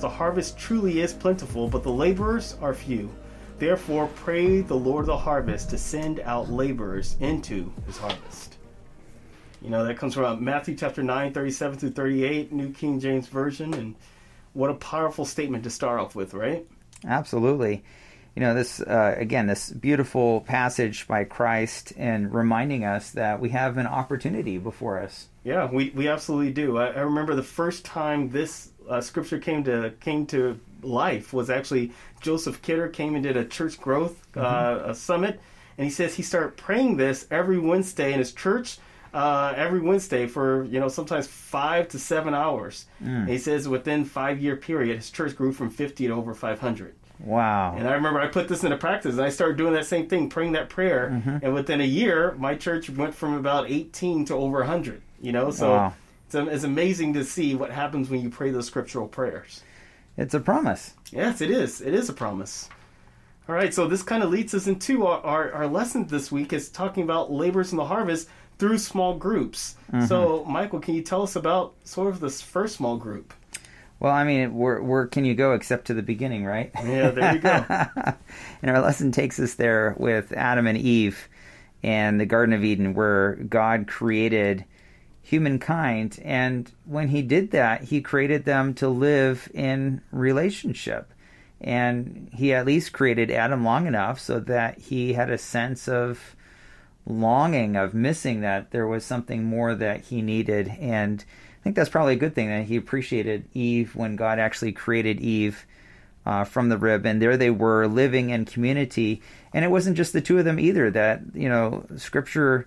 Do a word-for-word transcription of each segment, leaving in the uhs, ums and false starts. the harvest truly is plentiful, but the laborers are few. Therefore, pray the Lord of the harvest to send out laborers into his harvest." You know, that comes from Matthew chapter nine, thirty-seven through thirty-eight, New King James Version. And what a powerful statement to start off with, right? Absolutely. You know, this, uh, again, this beautiful passage by Christ and reminding us that we have an opportunity before us. Yeah, we, we absolutely do. I, I remember the first time this uh, scripture came to came to life was actually Joseph Kidder came and did a church growth uh, mm-hmm. a summit, and he says he started praying this every Wednesday in his church, uh, every Wednesday for, you know, sometimes five to seven hours. Mm. He says within five-year period, his church grew from fifty to over five hundred. Wow. And I remember I put this into practice, and I started doing that same thing, praying that prayer, mm-hmm. and within a year, my church went from about eighteen to over one hundred, you know? So wow. it's, it's amazing to see what happens when you pray those scriptural prayers. It's a promise. Yes, it is. It is a promise. All right, so this kind of leads us into our, our, our lesson this week is talking about labors in the harvest through small groups. Mm-hmm. So, Michael, can you tell us about sort of this first small group? Well, I mean, where, where can you go except to the beginning, right? Yeah, there you go. And our lesson takes us there with Adam and Eve and the Garden of Eden, where God created humankind. And when he did that, he created them to live in relationship. And he at least created Adam long enough so that he had a sense of longing, of missing, that there was something more that he needed. And I think that's probably a good thing that he appreciated Eve when God actually created Eve uh, from the rib. And there they were living in community. And it wasn't just the two of them either. That, you know, scripture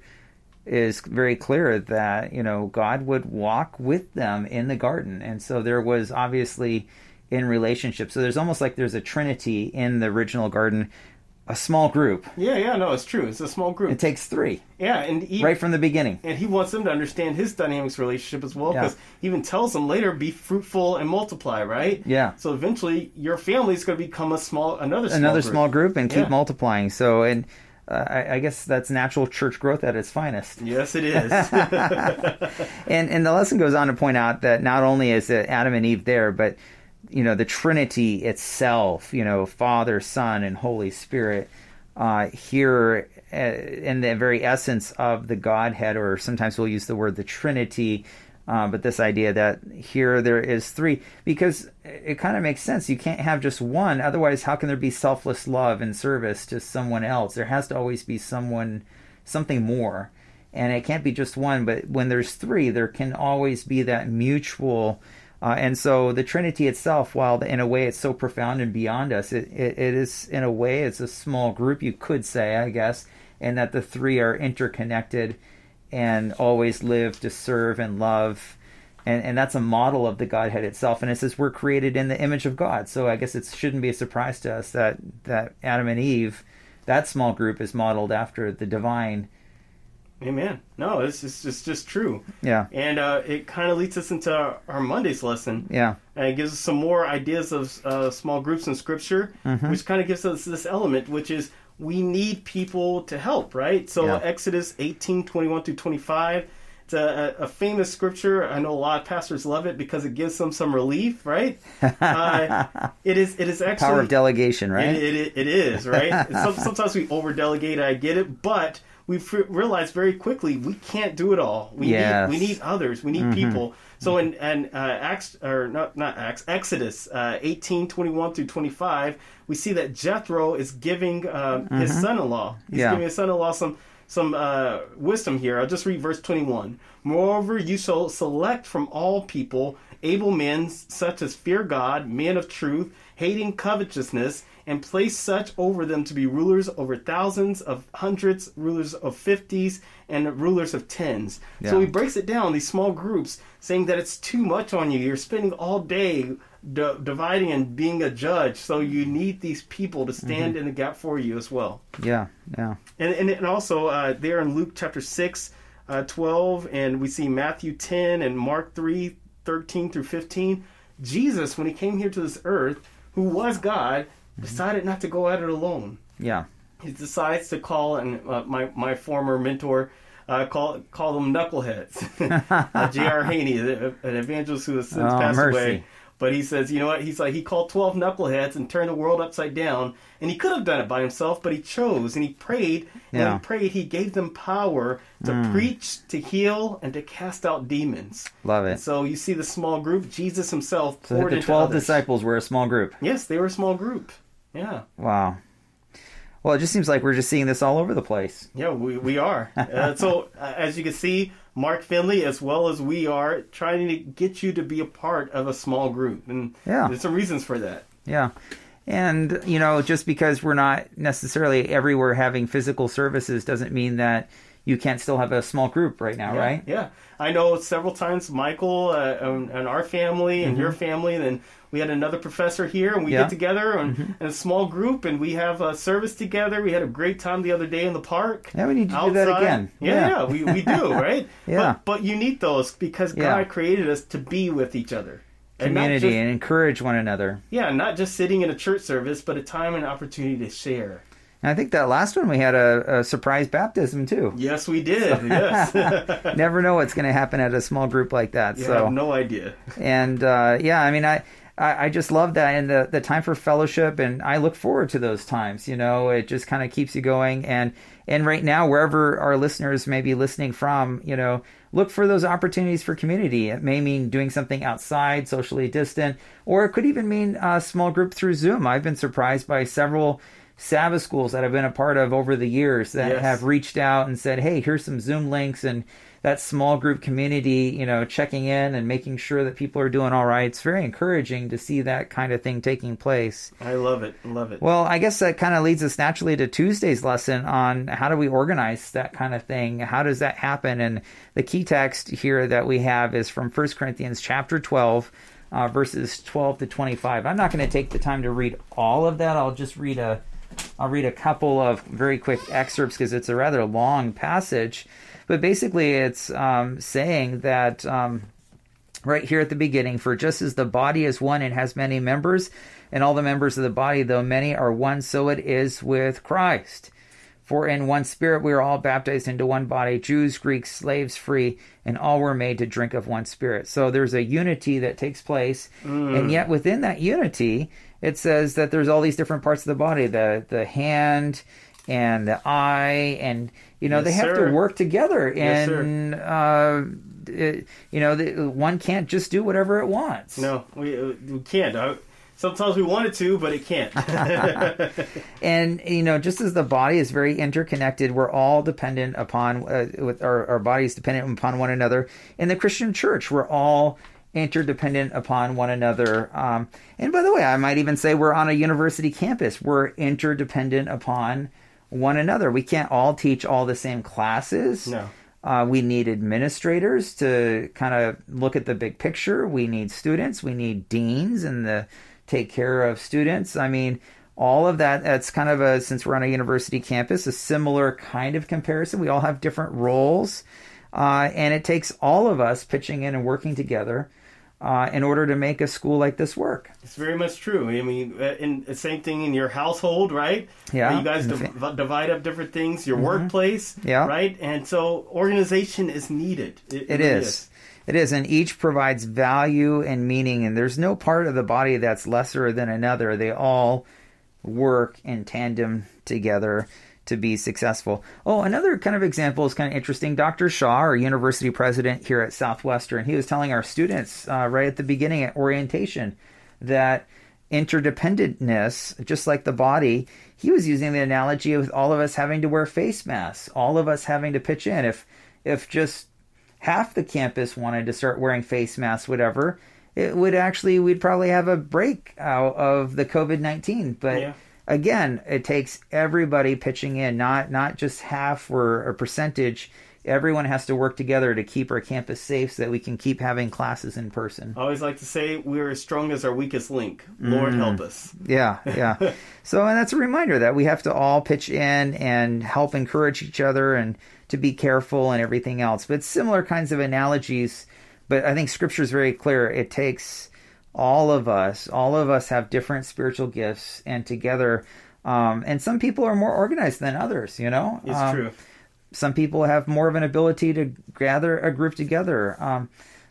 is very clear that, you know, God would walk with them in the garden. And so there was obviously in relationship. So there's almost like there's a Trinity in the original garden. A small group. Yeah, yeah, no, it's true. It's a small group. It takes three. Yeah, and he, right from the beginning. And he wants them to understand his dynamics relationship as well, because yeah. he even tells them later, be fruitful and multiply, right? Yeah. So eventually, your family is going to become a small, another small another group. small group, and keep yeah. multiplying. So, and uh, I, I guess that's natural church growth at its finest. Yes, it is. and and the lesson goes on to point out that not only is it Adam and Eve there, but you know, the Trinity itself, you know, Father, Son, and Holy Spirit uh, here uh, in the very essence of the Godhead, or sometimes we'll use the word the Trinity, uh, but this idea that here there is three, because it kind of makes sense. You can't have just one. Otherwise, how can there be selfless love and service to someone else? There has to always be someone, something more. And it can't be just one, but when there's three, there can always be that mutual. Uh, and so the Trinity itself, while in a way it's so profound and beyond us, it, it, it is in a way it's a small group, you could say, I guess, and that the three are interconnected and always live to serve and love. And, and that's a model of the Godhead itself. And it says we're created in the image of God. So I guess it shouldn't be a surprise to us that, that Adam and Eve, that small group, is modeled after the divine. Amen. No, it's just, it's just true. Yeah. And uh, it kind of leads us into our, our Monday's lesson. Yeah. And it gives us some more ideas of uh, small groups in Scripture, mm-hmm. which kind of gives us this element, which is we need people to help, right? So yeah. Exodus eighteen, twenty-one through twenty-five, it's a, a famous Scripture. I know a lot of pastors love it because it gives them some relief, right? uh, it is It is actually... Power of delegation, right? It, it, it is, right? Sometimes we over-delegate, I get it, but we realized very quickly we can't do it all. We yes. need we need others. We need mm-hmm. people. So in and uh, Acts or not not Acts Exodus uh, eighteen twenty one through twenty five, we see that Jethro is giving uh, mm-hmm. his son-in-law. He's yeah. giving his son-in-law some some uh, wisdom here. I'll just read verse twenty one. "Moreover, you shall select from all people able men such as fear God, men of truth, hating covetousness, and place such over them to be rulers over thousands of hundreds, rulers of fifties, and rulers of tens." Yeah. So he breaks it down, these small groups, saying that it's too much on you. You're spending all day d- dividing and being a judge, so you need these people to stand mm-hmm. in the gap for you as well. Yeah, yeah. And and, and also uh, there in Luke chapter six, uh, twelve, and we see Matthew ten and Mark three, thirteen through fifteen, Jesus, when he came here to this earth, who was God, decided not to go at it alone. Yeah, he decides to call, and uh, my my former mentor uh, call call them knuckleheads. uh, J R Haney, an evangelist who has since oh, passed mercy. away, But he says, you know what? He's like, he called twelve knuckleheads and turned the world upside down. And he could have done it by himself, but he chose. And he prayed. And yeah. when he prayed, he gave them power to mm. preach, to heal, and to cast out demons. Love it. And so you see the small group. Jesus himself poured into others. So the twelve disciples were a small group. Yes, they were a small group. Yeah. Wow. Well, it just seems like we're just seeing this all over the place. Yeah, we we are. uh, so uh, as you can see, Mark Finley, as well as we are, trying to get you to be a part of a small group. And yeah. there's some reasons for that. Yeah. And, you know, just because we're not necessarily everywhere having physical services doesn't mean that you can't still have a small group right now, yeah, right? Yeah. I know several times Michael uh, and, and our family and mm-hmm. your family, and then we had another professor here, and we yeah. get together and, mm-hmm. in a small group, and we have a service together. We had a great time the other day in the park. Yeah, we need to outside. do that again. Yeah, yeah. yeah we, we do, right? yeah. But, but you need those because God yeah. created us to be with each other. Community and, just, and encourage one another. Yeah, not just sitting in a church service, but a time and opportunity to share. And I think that last one we had a, a surprise baptism too. Yes, we did. So, yes. Never know what's going to happen at a small group like that. Yeah, so I have no idea. And uh, yeah, I mean, I, I, I just love that, and the the time for fellowship, and I look forward to those times. You know, it just kind of keeps you going. And and right now, wherever our listeners may be listening from, you know, look for those opportunities for community. It may mean doing something outside, socially distant, or it could even mean a small group through Zoom. I've been surprised by several Sabbath schools that I've been a part of over the years that yes. have reached out and said, hey, here's some Zoom links, and that small group community, you know, checking in and making sure that people are doing all right. It's very encouraging to see that kind of thing taking place. I love it. Love it. Well, I guess that kind of leads us naturally to Tuesday's lesson on how do we organize that kind of thing? How does that happen? And the key text here that we have is from First Corinthians chapter twelve, uh, verses twelve to twenty-five. I'm not going to take the time to read all of that. I'll just read a I'll read a couple of very quick excerpts because it's a rather long passage. But basically it's um, saying that um, right here at the beginning, for just as the body is one and has many members, and all the members of the body, though many, are one, so it is with Christ. For in one spirit we are all baptized into one body, Jews, Greeks, slaves, free, and all were made to drink of one spirit. So there's a unity that takes place. Mm. And yet within that unity, it says that there's all these different parts of the body, the the hand and the eye, and, you know, yes, they have sir. to work together. And, yes, uh, it, you know, the, one can't just do whatever it wants. No, we, we can't. I, sometimes we want it to, but it can't. And, you know, just as the body is very interconnected, we're all dependent upon, uh, with our, our bodies dependent upon one another. In the Christian church, we're all interdependent upon one another. Um, and by the way, I might even say we're on a university campus. We're interdependent upon one another. We can't all teach all the same classes. No. Uh, we need administrators to kind of look at the big picture. We need students. We need deans and the take care of students. I mean, all of that, that's kind of a, since we're on a university campus, a similar kind of comparison. We all have different roles. Uh, and it takes all of us pitching in and working together Uh, in order to make a school like this work. It's very much true. I mean, in, in, same thing in your household, right? Yeah. You guys div- divide up different things, your mm-hmm. workplace, yeah. right? And so organization is needed. It, it, it is. is. It is, and each provides value and meaning, and there's no part of the body that's lesser than another. They all work in tandem together to be successful. Oh, another kind of example is kind of interesting. Doctor Shaw, our university president here at Southwestern, he was telling our students uh, right at the beginning at orientation that interdependentness, just like the body, he was using the analogy with all of us having to wear face masks, all of us having to pitch in. If if just half the campus wanted to start wearing face masks, whatever, it would actually, we'd probably have a break out of the COVID nineteen. But yeah. Again, it takes everybody pitching in, not not just half or a percentage. Everyone has to work together to keep our campus safe so that we can keep having classes in person. I always like to say we're as strong as our weakest link. Lord mm. help us. Yeah, yeah. So, and that's a reminder that we have to all pitch in and help encourage each other and to be careful and everything else. But similar kinds of analogies, but I think Scripture is very clear. It takes all of us, all of us have different spiritual gifts, and together, um, and some people are more organized than others, you know? It's um, true. Some people have more of an ability to gather a group together. Um,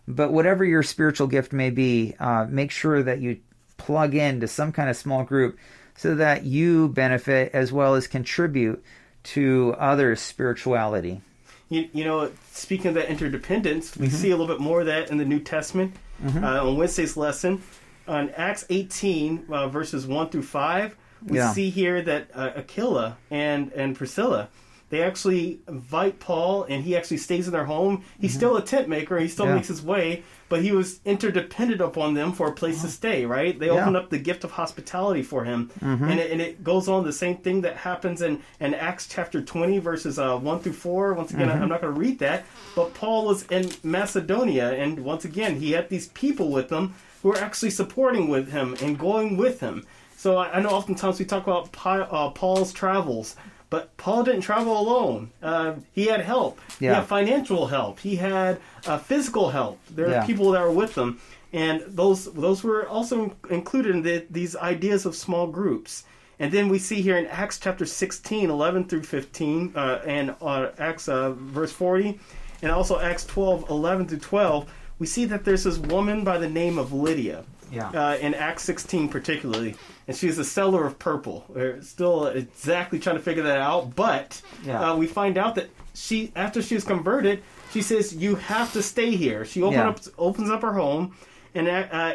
But whatever your spiritual gift may be, uh, make sure that you plug into some kind of small group so that you benefit as well as contribute to others' spirituality. You, you know, speaking of that interdependence, we mm-hmm. see a little bit more of that in the New Testament. Mm-hmm. Uh, on Wednesday's lesson, on Acts eighteen, uh, verses one through five, we yeah. see here that uh, Aquila and, and Priscilla, they actually invite Paul, and he actually stays in their home. He's mm-hmm. still a tent maker. He still yeah. makes his way, but he was interdependent upon them for a place uh-huh. to stay, right? They yeah. open up the gift of hospitality for him. Mm-hmm. And, it, and it goes on the same thing that happens in, in Acts chapter twenty, verses uh, one through four. Once again, mm-hmm. I'm not going to read that, but Paul was in Macedonia, and once again, he had these people with him who were actually supporting with him and going with him. So I know oftentimes we talk about uh, Paul's travels, but Paul didn't travel alone. Uh, he had help. Yeah. He had financial help. He had uh, physical help. There were yeah. people that were with him. And those those were also included in the, these ideas of small groups. And then we see here in Acts chapter sixteen, eleven through fifteen, uh, and uh, Acts uh, verse forty, and also Acts twelve, eleven through twelve, we see that there's this woman by the name of Lydia. Yeah. Uh, in Acts sixteen particularly, and she's a seller of purple. We're still exactly trying to figure that out, but yeah. uh, we find out that she, after she was converted, she says, "You have to stay here." She open yeah. up, opens up her home, and uh,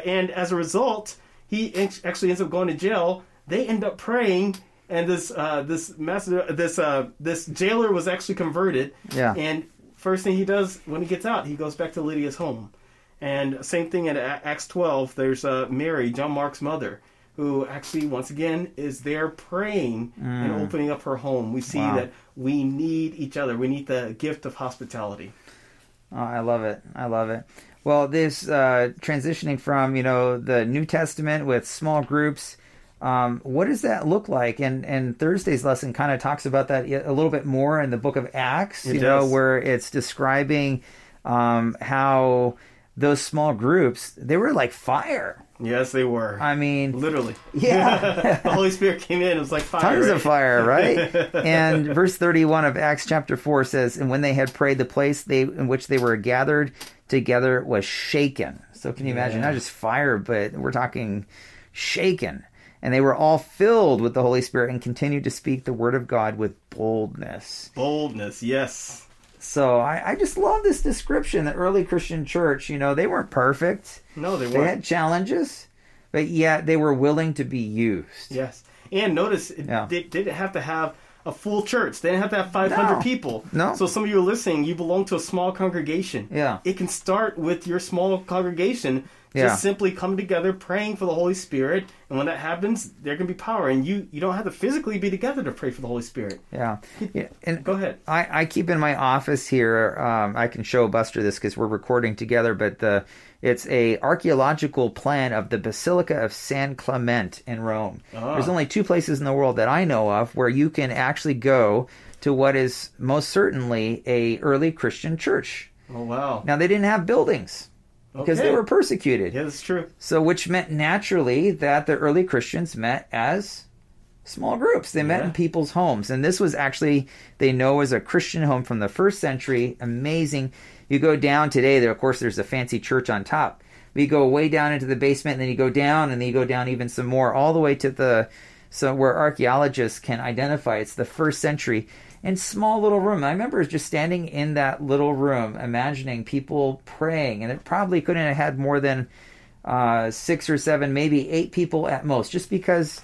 and as a result, he actually ends up going to jail. They end up praying, and this uh, this master, this uh, this jailer was actually converted. Yeah. And first thing he does when he gets out, he goes back to Lydia's home. And same thing in Acts twelve, there's uh, Mary, John Mark's mother, who actually, once again, is there praying mm. and opening up her home. We see wow. that we need each other. We need the gift of hospitality. Oh, I love it. I love it. Well, this uh, transitioning from, you know, the New Testament with small groups, um, what does that look like? And and Thursday's lesson kind of talks about that a little bit more in the book of Acts, it you does. know, where it's describing um, how those small groups, they were like fire. Yes, they were. I mean, literally. Yeah. The Holy Spirit came in. It was like fire. Tongues right? of fire, right? And verse thirty-one of Acts chapter four says, "And when they had prayed, the place they in which they were gathered together was shaken." So can you imagine? Yeah. Not just fire, but we're talking shaken. "And they were all filled with the Holy Spirit and continued to speak the word of God with boldness." Boldness, yes. So I, I just love this description. The early Christian church, you know, they weren't perfect. No, they weren't. They had challenges, but yet they were willing to be used. Yes. And notice, yeah. they, they didn't have to have a full church. They didn't have to have five hundred no. people. No. So some of you are listening, you belong to a small congregation. Yeah. It can start with your small congregation. Just yeah. simply come together praying for the Holy Spirit. And when that happens, there can be power. And you, you don't have to physically be together to pray for the Holy Spirit. Yeah. yeah. And go ahead. I, I keep in my office here, um, I can show Buster this because we're recording together, but the, it's a archaeological plan of the Basilica of San Clemente in Rome. Ah. There's only two places in the world that I know of where you can actually go to what is most certainly a early Christian church. Oh, wow. Now, they didn't have buildings. Because okay. they were persecuted. Yeah, that's true. So, which meant naturally that the early Christians met as small groups. They yeah. met in people's homes. And this was actually, they know, as a Christian home from the first century. Amazing. You go down today, there, of course, there's a fancy church on top. But you go way down into the basement, and then you go down, and then you go down even some more, all the way to the, so where archaeologists can identify. It's the first century. And small little room. I remember just standing in that little room, imagining people praying. And it probably couldn't have had more than uh, six or seven, maybe eight people at most, just because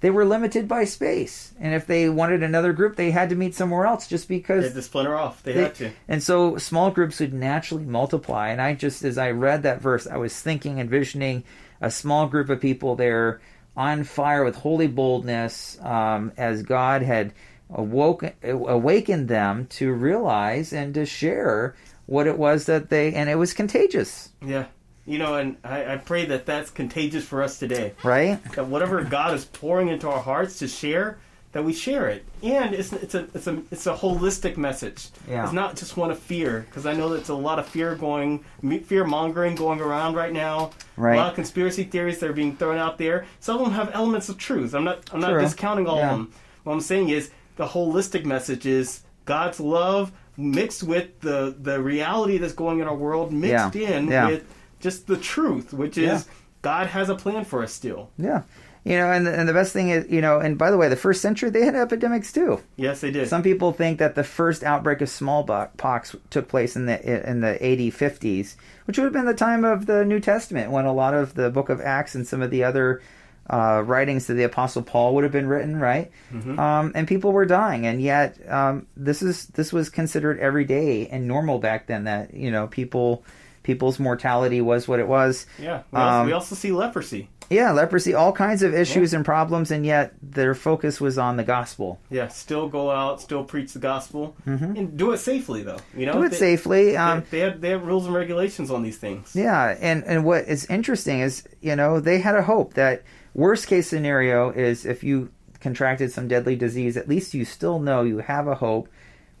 they were limited by space. And if they wanted another group, they had to meet somewhere else just because. They had to splinter off. They, they had to. And so small groups would naturally multiply. And I just, as I read that verse, I was thinking, envisioning a small group of people there on fire with holy boldness um, as God had Awoke, awakened them to realize and to share what it was that they, and it was contagious. Yeah. You know, and I, I pray that that's contagious for us today. Right? That whatever God is pouring into our hearts to share, that we share it. And it's it's a it's a, it's a holistic message. Yeah. It's not just one of fear, because I know there's a lot of fear going, fear-mongering going around right now. Right. A lot of conspiracy theories that are being thrown out there. Some of them have elements of truth. I'm not, I'm not discounting all yeah. of them. What I'm saying is, the holistic message is God's love mixed with the, the reality that's going in our world, mixed yeah. in yeah. with just the truth, which is yeah. God has a plan for us still. Yeah. You know, and the, and the best thing is, you know, and by the way, the first century, they had epidemics too. Yes, they did. Some people think that the first outbreak of smallpox took place in the in the eighteen fifties, which would have been the time of the New Testament, when a lot of the book of Acts and some of the other uh, writings that the Apostle Paul would have been written, right? Mm-hmm. Um, and people were dying, and yet um, this is this was considered everyday and normal back then, that, you know, people people's mortality was what it was. Yeah, we also, um, we also see leprosy. Yeah, leprosy, all kinds of issues yeah. and problems, and yet their focus was on the gospel. Yeah, still go out, still preach the gospel, mm-hmm. and do it safely, though. You know, do it they, safely. Um, they, they, have, they have rules and regulations on these things. Yeah, and, and what is interesting is, you know, they had a hope that worst case scenario is if you contracted some deadly disease, at least you still know you have a hope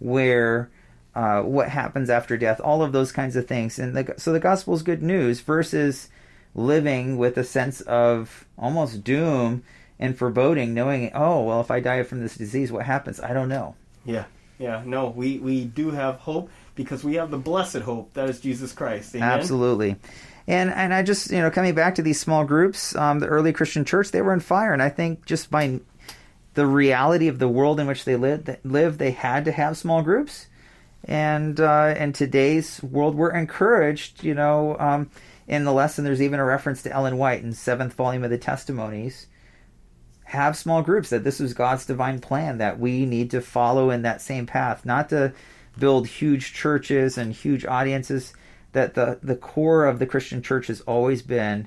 where uh, what happens after death, all of those kinds of things. And the, so the gospel is good news versus living with a sense of almost doom and foreboding, knowing, oh, well, if I die from this disease, what happens? I don't know. Yeah, yeah, no, we, we do have hope because we have the blessed hope that is Jesus Christ. Amen? Absolutely. And and I just, you know, coming back to these small groups, um, the early Christian church, they were on fire. And I think just by the reality of the world in which they lived, lived they had to have small groups. And uh, in today's world, we're encouraged, you know, um, in the lesson, there's even a reference to Ellen White in seventh volume of the Testimonies. Have small groups, that this is God's divine plan, that we need to follow in that same path, not to build huge churches and huge audiences, that the, the core of the Christian church has always been,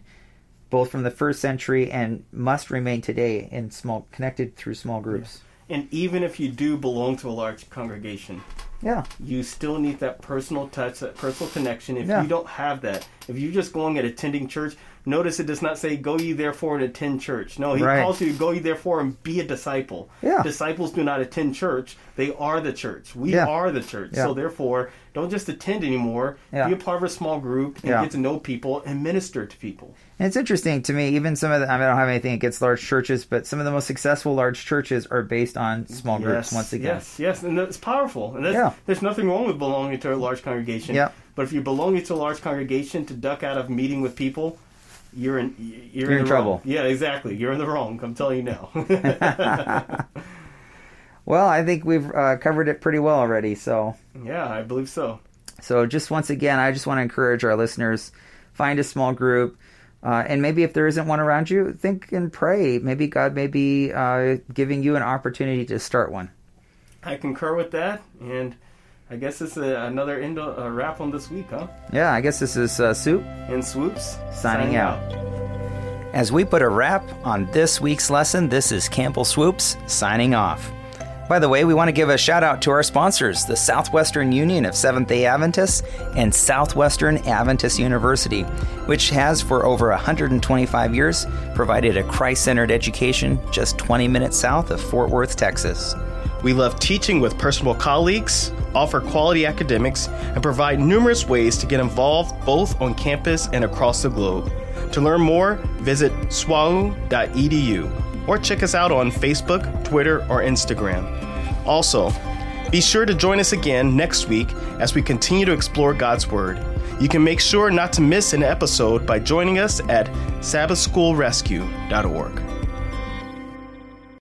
both from the first century and must remain today, in small, connected through small groups. And even if you do belong to a large congregation, yeah, you still need that personal touch, that personal connection. If yeah. you don't have that, if you're just going and attending church, notice it does not say, go ye therefore and attend church. No, he right. calls you to go ye therefore and be a disciple. Yeah. Disciples do not attend church. They are the church. We yeah. are the church. Yeah. So therefore, don't just attend anymore. Yeah. Be a part of a small group and yeah. get to know people and minister to people. And it's interesting to me, even some of the, I mean, I don't have anything against large churches, but some of the most successful large churches are based on small yes. groups once again. Yes, yes, and that's powerful. And that's, yeah. there's nothing wrong with belonging to a large congregation. Yeah. But if you belong to a large congregation to duck out of meeting with people, you're in you're, you're in, in trouble. Wrong. Yeah, exactly. You're in the wrong. I'm telling you now. Well, I think we've uh, covered it pretty well already. So yeah, I believe so. So just once again, I just want to encourage our listeners: find a small group, uh, and maybe if there isn't one around you, think and pray. Maybe God may be uh, giving you an opportunity to start one. I concur with that, and I guess it's a, another end of, a wrap on this week, huh? Yeah, I guess this is uh, Soup and Swoops signing, signing out. out. As we put a wrap on this week's lesson, this is Campbell Swoops signing off. By the way, we want to give a shout out to our sponsors, the Southwestern Union of Seventh-day Adventists and Southwestern Adventist University, which has for over one hundred twenty-five years provided a Christ-centered education just twenty minutes south of Fort Worth, Texas. We love teaching with personal colleagues, offer quality academics, and provide numerous ways to get involved both on campus and across the globe. To learn more, visit S W A U dot E D U or check us out on Facebook, Twitter, or Instagram. Also, be sure to join us again next week as we continue to explore God's Word. You can make sure not to miss an episode by joining us at Sabbath School Rescue dot org.